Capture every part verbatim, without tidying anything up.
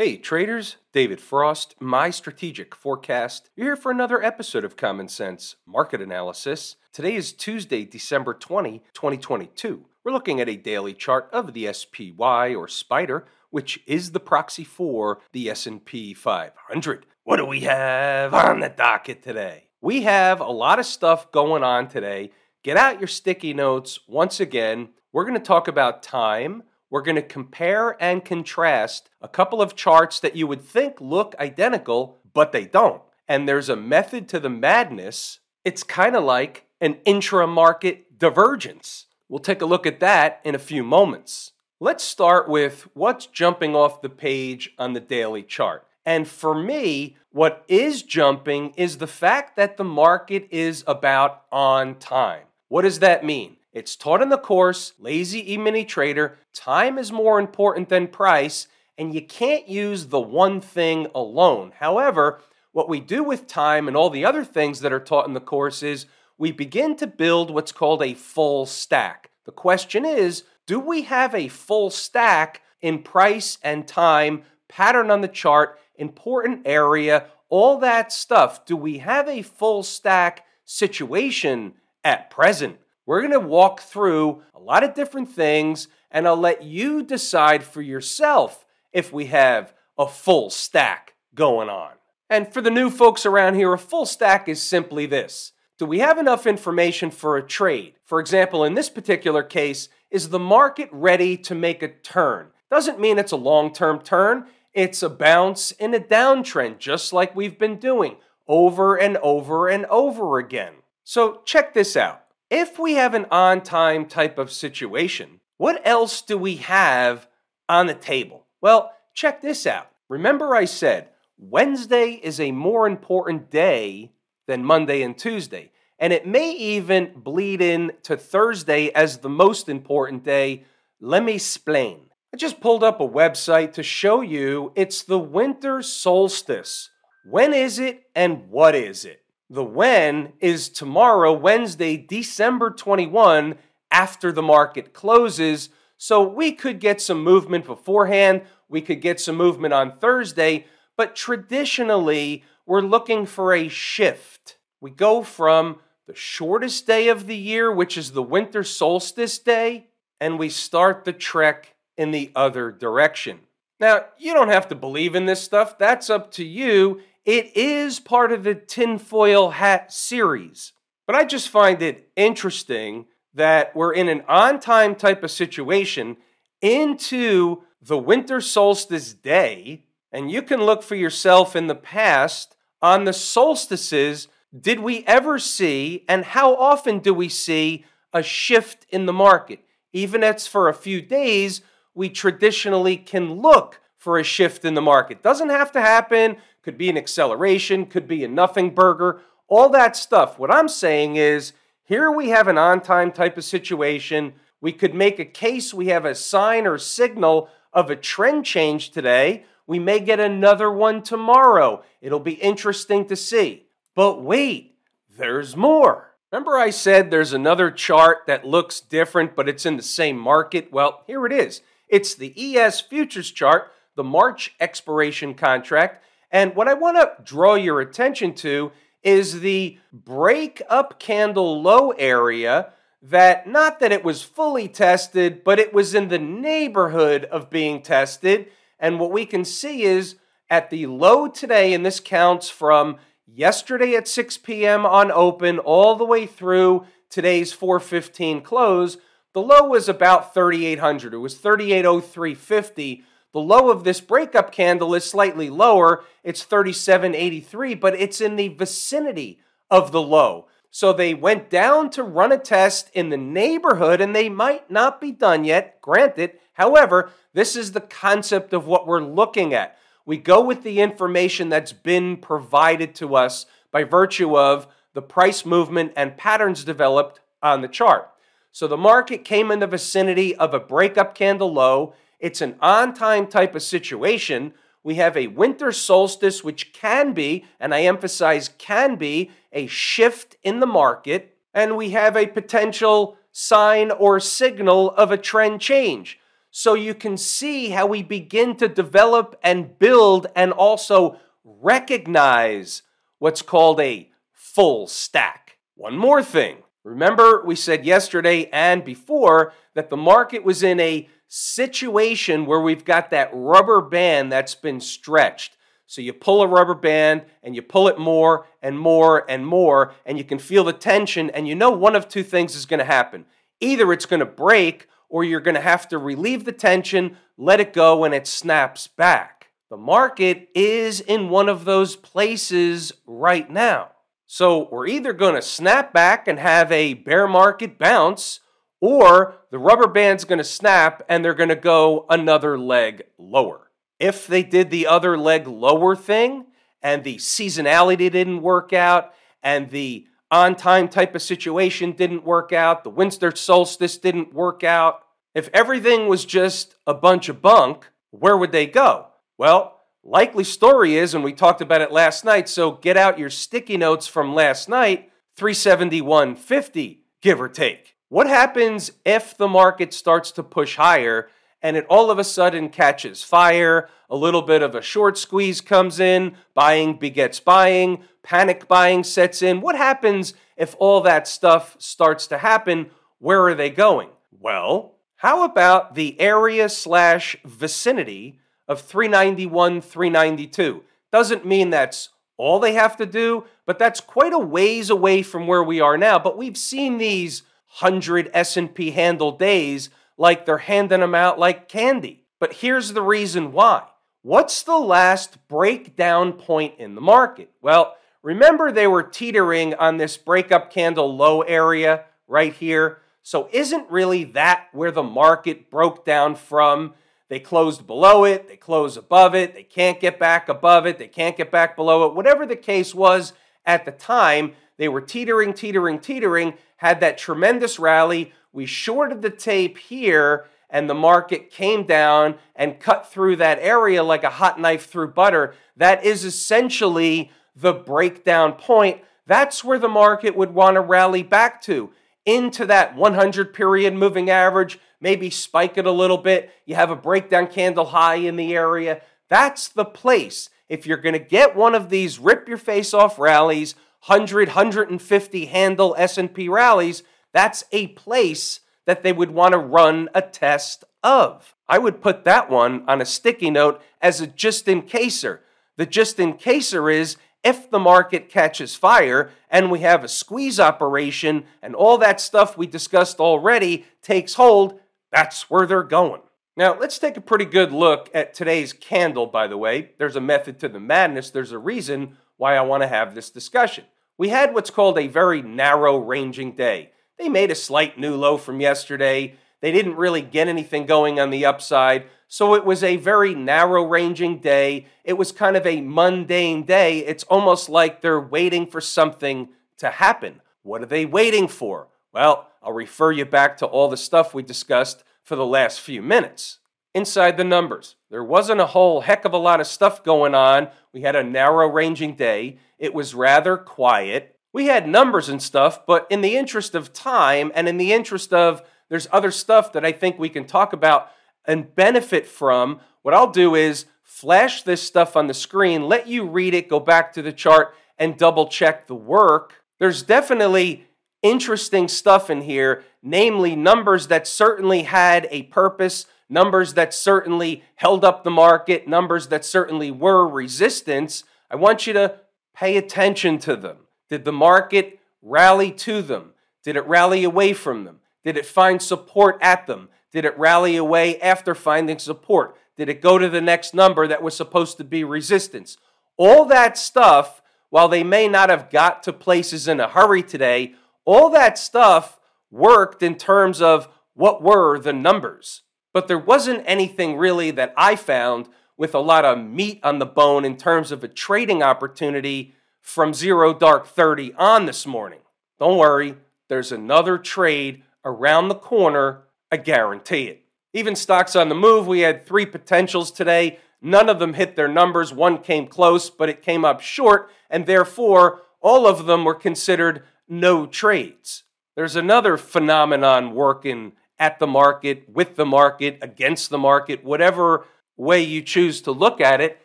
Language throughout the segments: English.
Hey traders, David Frost, my Strategic Forecast. You're here for another episode of Common Sense Market Analysis. Today is Tuesday, December twentieth, twenty twenty-two. We're looking at a daily chart of the S P Y or Spider, which is the proxy for the S and P five hundred. What do we have on the docket today? We have a lot of stuff going on today. Get out your sticky notes. Once again, we're going to talk about time. We're going to compare and contrast a couple of charts that you would think look identical, but they don't. And there's a method to the madness. It's kind of like an intra-market divergence. We'll take a look at that in a few moments. Let's start with what's jumping off the page on the daily chart. And for me, what is jumping is the fact that the market is about on time. What does that mean? It's taught in the course, Lazy E-Mini Trader. Time is more important than price, and you can't use the one thing alone. However, what we do with time and all the other things that are taught in the course is we begin to build what's called a full stack. The question is, do we have a full stack in price and time, pattern on the chart, important area, all that stuff? Do we have a full stack situation at present? We're going to walk through a lot of different things, and I'll let you decide for yourself if we have a full stack going on. And for the new folks around here, a full stack is simply this. Do we have enough information for a trade? For example, in this particular case, is the market ready to make a turn? Doesn't mean it's a long-term turn. It's a bounce in a downtrend, just like we've been doing over and over and over again. So check this out. If we have an on-time type of situation, what else do we have on the table? Well, check this out. Remember I said Wednesday is a more important day than Monday and Tuesday, and it may even bleed in to Thursday as the most important day. Let me explain. I just pulled up a website to show you it's the winter solstice. When is it and what is it? The when is tomorrow, Wednesday, December twenty-first, after the market closes. So we could get some movement beforehand. We could get some movement on Thursday. But traditionally, we're looking for a shift. We go from the shortest day of the year, which is the winter solstice day, and we start the trek in the other direction. Now, you don't have to believe in this stuff. That's up to you. It is part of the tinfoil hat series, but I just find it interesting that we're in an on-time type of situation into the winter solstice day, and you can look for yourself in the past on the solstices. Did we ever see, and how often do we see, a shift in the market? Even if it's for a few days, we traditionally can look for a shift in the market. Doesn't have to happen. Could be an acceleration, could be a nothing burger, all that stuff. What I'm saying is, here we have an on-time type of situation. We could make a case we have a sign or signal of a trend change today. We may get another one tomorrow. It'll be interesting to see. But wait, there's more. Remember I said there's another chart that looks different, but it's in the same market? Well, here it is. It's the E S futures chart, the March expiration contract. And what I want to draw your attention to is the break up candle low area that, not that it was fully tested, but it was in the neighborhood of being tested. And what we can see is at the low today, and this counts from yesterday at six p.m. on open all the way through today's four fifteen close, the low was about thirty-eight hundred. It was thirty-eight oh three fifty. The low of this breakup candle is slightly lower. It's thirty-seven eighty-three, but it's in the vicinity of the low. So they went down to run a test in the neighborhood, and they might not be done yet, granted. However, this is the concept of what we're looking at. We go with the information that's been provided to us by virtue of the price movement and patterns developed on the chart. So the market came in the vicinity of a breakup candle low. It's an on-time type of situation. We have a winter solstice, which can be, and I emphasize can be, a shift in the market. And we have a potential sign or signal of a trend change. So you can see how we begin to develop and build and also recognize what's called a full stack. One more thing. Remember, we said yesterday and before that the market was in a situation where we've got that rubber band that's been stretched. So you pull a rubber band and you pull it more and more and more, and you can feel the tension, and you know one of two things is going to happen. Either it's going to break, or you're going to have to relieve the tension, let it go, and it snaps back. The market is in one of those places right now. So we're either going to snap back and have a bear market bounce, or the rubber band's going to snap and they're going to go another leg lower. If they did the other leg lower thing and the seasonality didn't work out and the on-time type of situation didn't work out, the winter solstice didn't work out, if everything was just a bunch of bunk, where would they go? Well, likely story is, and we talked about it last night, so get out your sticky notes from last night, three seventy-one fifty, give or take. What happens if the market starts to push higher and it all of a sudden catches fire, a little bit of a short squeeze comes in, buying begets buying, panic buying sets in? What happens if all that stuff starts to happen? Where are they going? Well, how about the area slash vicinity of three ninety-one, three ninety-two. Doesn't mean that's all they have to do, but that's quite a ways away from where we are now. But we've seen these one hundred S and P handle days like they're handing them out like candy. But here's the reason why. What's the last breakdown point in the market? Well, remember they were teetering on this breakup candle low area right here. So isn't really that where the market broke down from? They closed below it, they closed above it, they can't get back above it, they can't get back below it. Whatever the case was at the time, they were teetering, teetering, teetering, had that tremendous rally. We shorted the tape here, and the market came down and cut through that area like a hot knife through butter. That is essentially the breakdown point. That's where the market would want to rally back to, into that one hundred period moving average, maybe spike it a little bit. You have a breakdown candle high in the area. That's the place. If you're going to get one of these rip your face off rallies, one hundred, one fifty handle S and P rallies, that's a place that they would want to run a test of. I would put that one on a sticky note as a just-in-caser. The just-in-caser is if the market catches fire and we have a squeeze operation and all that stuff we discussed already takes hold, that's where they're going. Now, let's take a pretty good look at today's candle, by the way. There's a method to the madness. There's a reason why I want to have this discussion. We had what's called a very narrow ranging day. They made a slight new low from yesterday. They didn't really get anything going on the upside. So it was a very narrow ranging day. It was kind of a mundane day. It's almost like they're waiting for something to happen. What are they waiting for? Well, I'll refer you back to all the stuff we discussed for the last few minutes. Inside the numbers, there wasn't a whole heck of a lot of stuff going on. We had a narrow ranging day. It was rather quiet. We had numbers and stuff, but in the interest of time and in the interest of there's other stuff that I think we can talk about and benefit from, what I'll do is flash this stuff on the screen, let you read it, go back to the chart, and double check the work. There's definitely interesting stuff in here, namely numbers that certainly had a purpose, numbers that certainly held up the market, numbers that certainly were resistance. I want you to pay attention to them. Did the market rally to them? Did it rally away from them? Did it find support at them? Did it rally away after finding support? Did it go to the next number that was supposed to be resistance? All that stuff, while they may not have got to places in a hurry today, all that stuff worked in terms of what were the numbers. But there wasn't anything really that I found with a lot of meat on the bone in terms of a trading opportunity from zero dark thirty on this morning. Don't worry, there's another trade around the corner, I guarantee it. Even stocks on the move, we had three potentials today. None of them hit their numbers. One came close, but it came up short, and therefore, all of them were considered no trades. There's another phenomenon working at the market, with the market, against the market, whatever way you choose to look at it,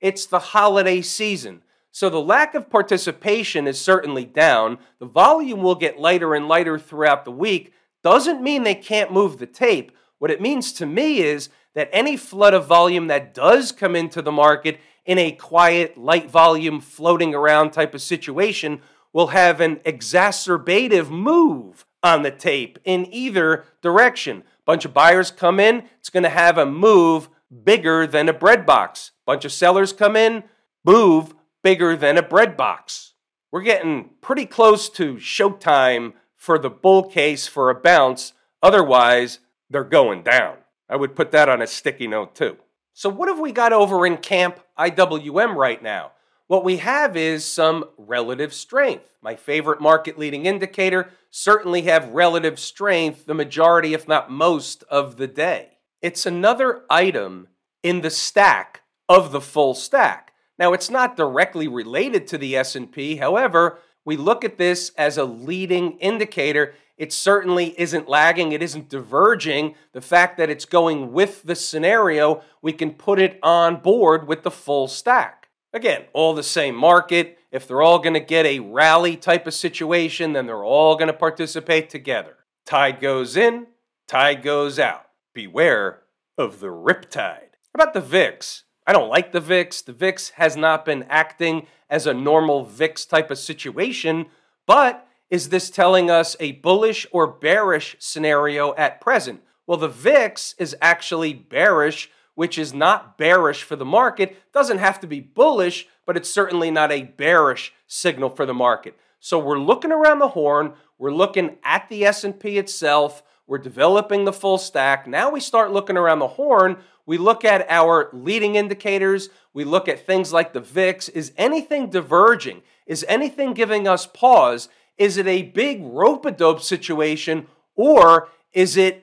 it's the holiday season. So the lack of participation is certainly down. The volume will get lighter and lighter throughout the week. Doesn't mean they can't move the tape. What it means to me is that any flood of volume that does come into the market in a quiet, light volume, floating around type of situation will have an exacerbative move on the tape in either direction. Bunch of buyers come in, it's going to have a move bigger than a bread box. Bunch of sellers come in, move bigger than a bread box. We're getting pretty close to showtime for the bull case for a bounce. Otherwise, they're going down. I would put that on a sticky note too. So what have we got over in Camp I W M right now? What we have is some relative strength. My favorite market leading indicator certainly have relative strength the majority, if not most, of the day. It's another item in the stack of the full stack. Now, it's not directly related to the S and P. However, we look at this as a leading indicator. It certainly isn't lagging. It isn't diverging. The fact that it's going with the scenario, we can put it on board with the full stack. Again, all the same market. If they're all going to get a rally type of situation, then they're all going to participate together. Tide goes in, tide goes out. Beware of the riptide. How about the V I X? I don't like the V I X. The V I X has not been acting as a normal V I X type of situation, but is this telling us a bullish or bearish scenario at present? Well, the V I X is actually bearish, which is not bearish for the market. Doesn't have to be bullish, but it's certainly not a bearish signal for the market. So we're looking around the horn. We're looking at the S and P itself. We're developing the full stack. Now we start looking around the horn. We look at our leading indicators. We look at things like the V I X. Is anything diverging? Is anything giving us pause? Is it a big rope-a-dope situation? Or is it,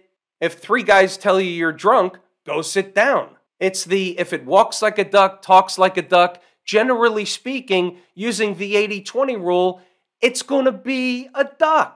if three guys tell you you're drunk, go sit down? It's the, if it walks like a duck, talks like a duck. Generally speaking, using the eighty twenty rule, it's going to be a duck.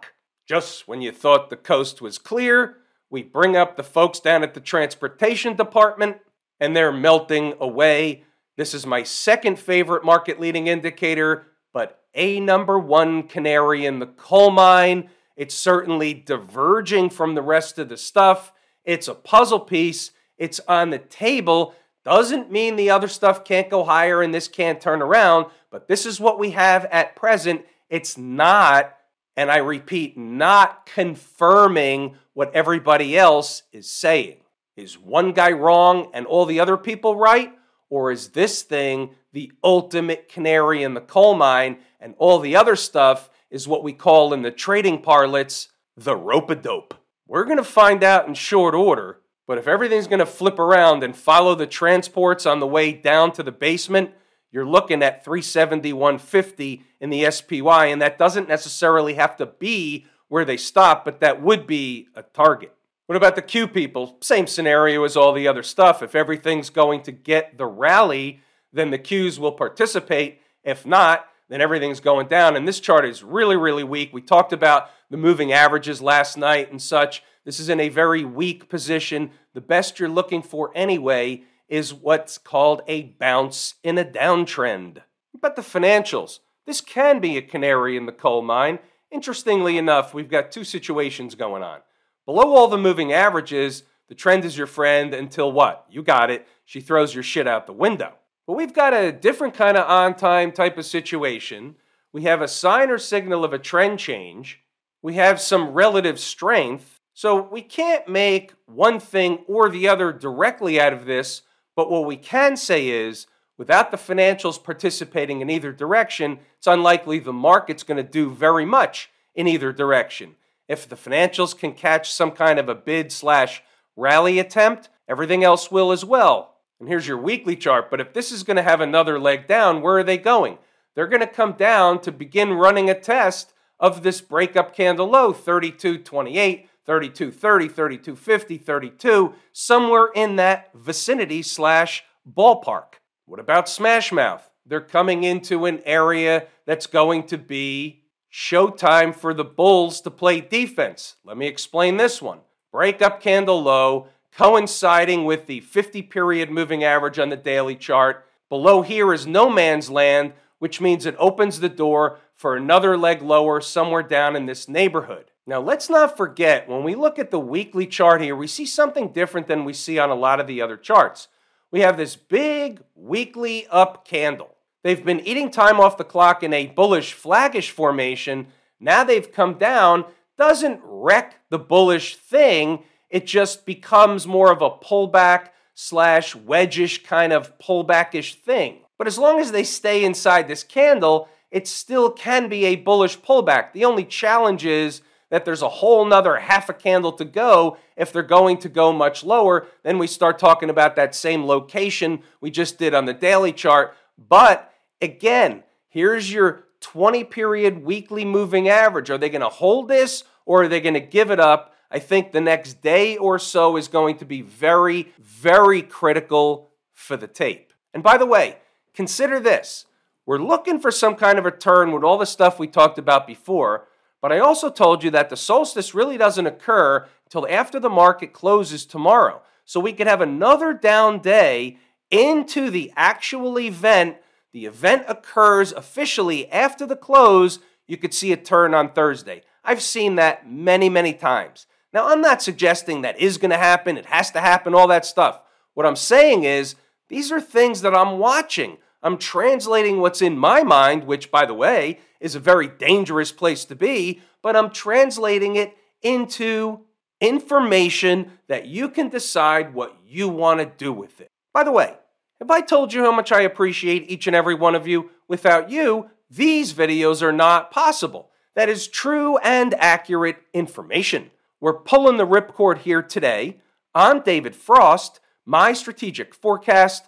Just when you thought the coast was clear, we bring up the folks down at the transportation department, and they're melting away. This is my second favorite market-leading indicator, but a number one canary in the coal mine. It's certainly diverging from the rest of the stuff. It's a puzzle piece. It's on the table. Doesn't mean the other stuff can't go higher and this can't turn around, but this is what we have at present. It's not, and I repeat, not confirming what everybody else is saying. Is one guy wrong and all the other people right? Or is this thing the ultimate canary in the coal mine and all the other stuff is what we call in the trading parlance the rope-a-dope? We're going to find out in short order, but if everything's going to flip around and follow the transports on the way down to the basement, you're looking at three seventy, one fifty in the S P Y, and that doesn't necessarily have to be where they stop, but that would be a target. What about the Q people? Same scenario as all the other stuff. If everything's going to get the rally, then the Qs will participate. If not, then everything's going down. And this chart is really, really weak. We talked about the moving averages last night and such. This is in a very weak position. The best you're looking for anyway is what's called a bounce in a downtrend. But the financials, this can be a canary in the coal mine. Interestingly enough, we've got two situations going on. Below all the moving averages, the trend is your friend until what? You got it. She throws your shit out the window. But we've got a different kind of on-time type of situation. We have a sign or signal of a trend change. We have some relative strength. So we can't make one thing or the other directly out of this. But what we can say is, without the financials participating in either direction, it's unlikely the market's going to do very much in either direction. If the financials can catch some kind of a bid slash rally attempt, everything else will as well. And here's your weekly chart. But if this is going to have another leg down, where are they going? They're going to come down to begin running a test of this breakup candle low, thirty-two twenty-eight. thirty-two thirty, thirty-two fifty, thirty-two, somewhere in that vicinity slash ballpark. What about Smash Mouth? They're coming into an area that's going to be showtime for the bulls to play defense. Let me explain this one. breakup candle low, coinciding with the fifty period moving average on the daily chart. Below here is no man's land, which means it opens the door for another leg lower somewhere down in this neighborhood. Now, let's not forget, when we look at the weekly chart here, we see something different than we see on a lot of the other charts. We have this big weekly up candle. They've been eating time off the clock in a bullish flaggish formation. Now they've come down. Doesn't wreck the bullish thing. It just becomes more of a pullback slash wedgish kind of pullbackish thing. But as long as they stay inside this candle, it still can be a bullish pullback. The only challenge is that there's a whole nother half a candle to go. If they're going to go much lower, then we start talking about that same location we just did on the daily chart. But again, here's your twenty period weekly moving average. Are they going to hold this or are they going to give it up? I think the next day or so is going to be very, very critical for the tape. And by the way, consider this. We're looking for some kind of return with all the stuff we talked about before, but I also told you that the solstice really doesn't occur until after the market closes tomorrow. So we could have another down day into the actual event. The event occurs officially after the close. You could see a turn on Thursday. I've seen that many, many times. Now, I'm not suggesting that is going to happen, it has to happen, all that stuff. What I'm saying is these are things that I'm watching. I'm translating what's in my mind, which, by the way, is a very dangerous place to be, but I'm translating it into information that you can decide what you want to do with it. By the way, have I told you how much I appreciate each and every one of you? Without you, these videos are not possible. That is true and accurate information. We're pulling the ripcord here today. I'm David Frost, my Strategic Forecast.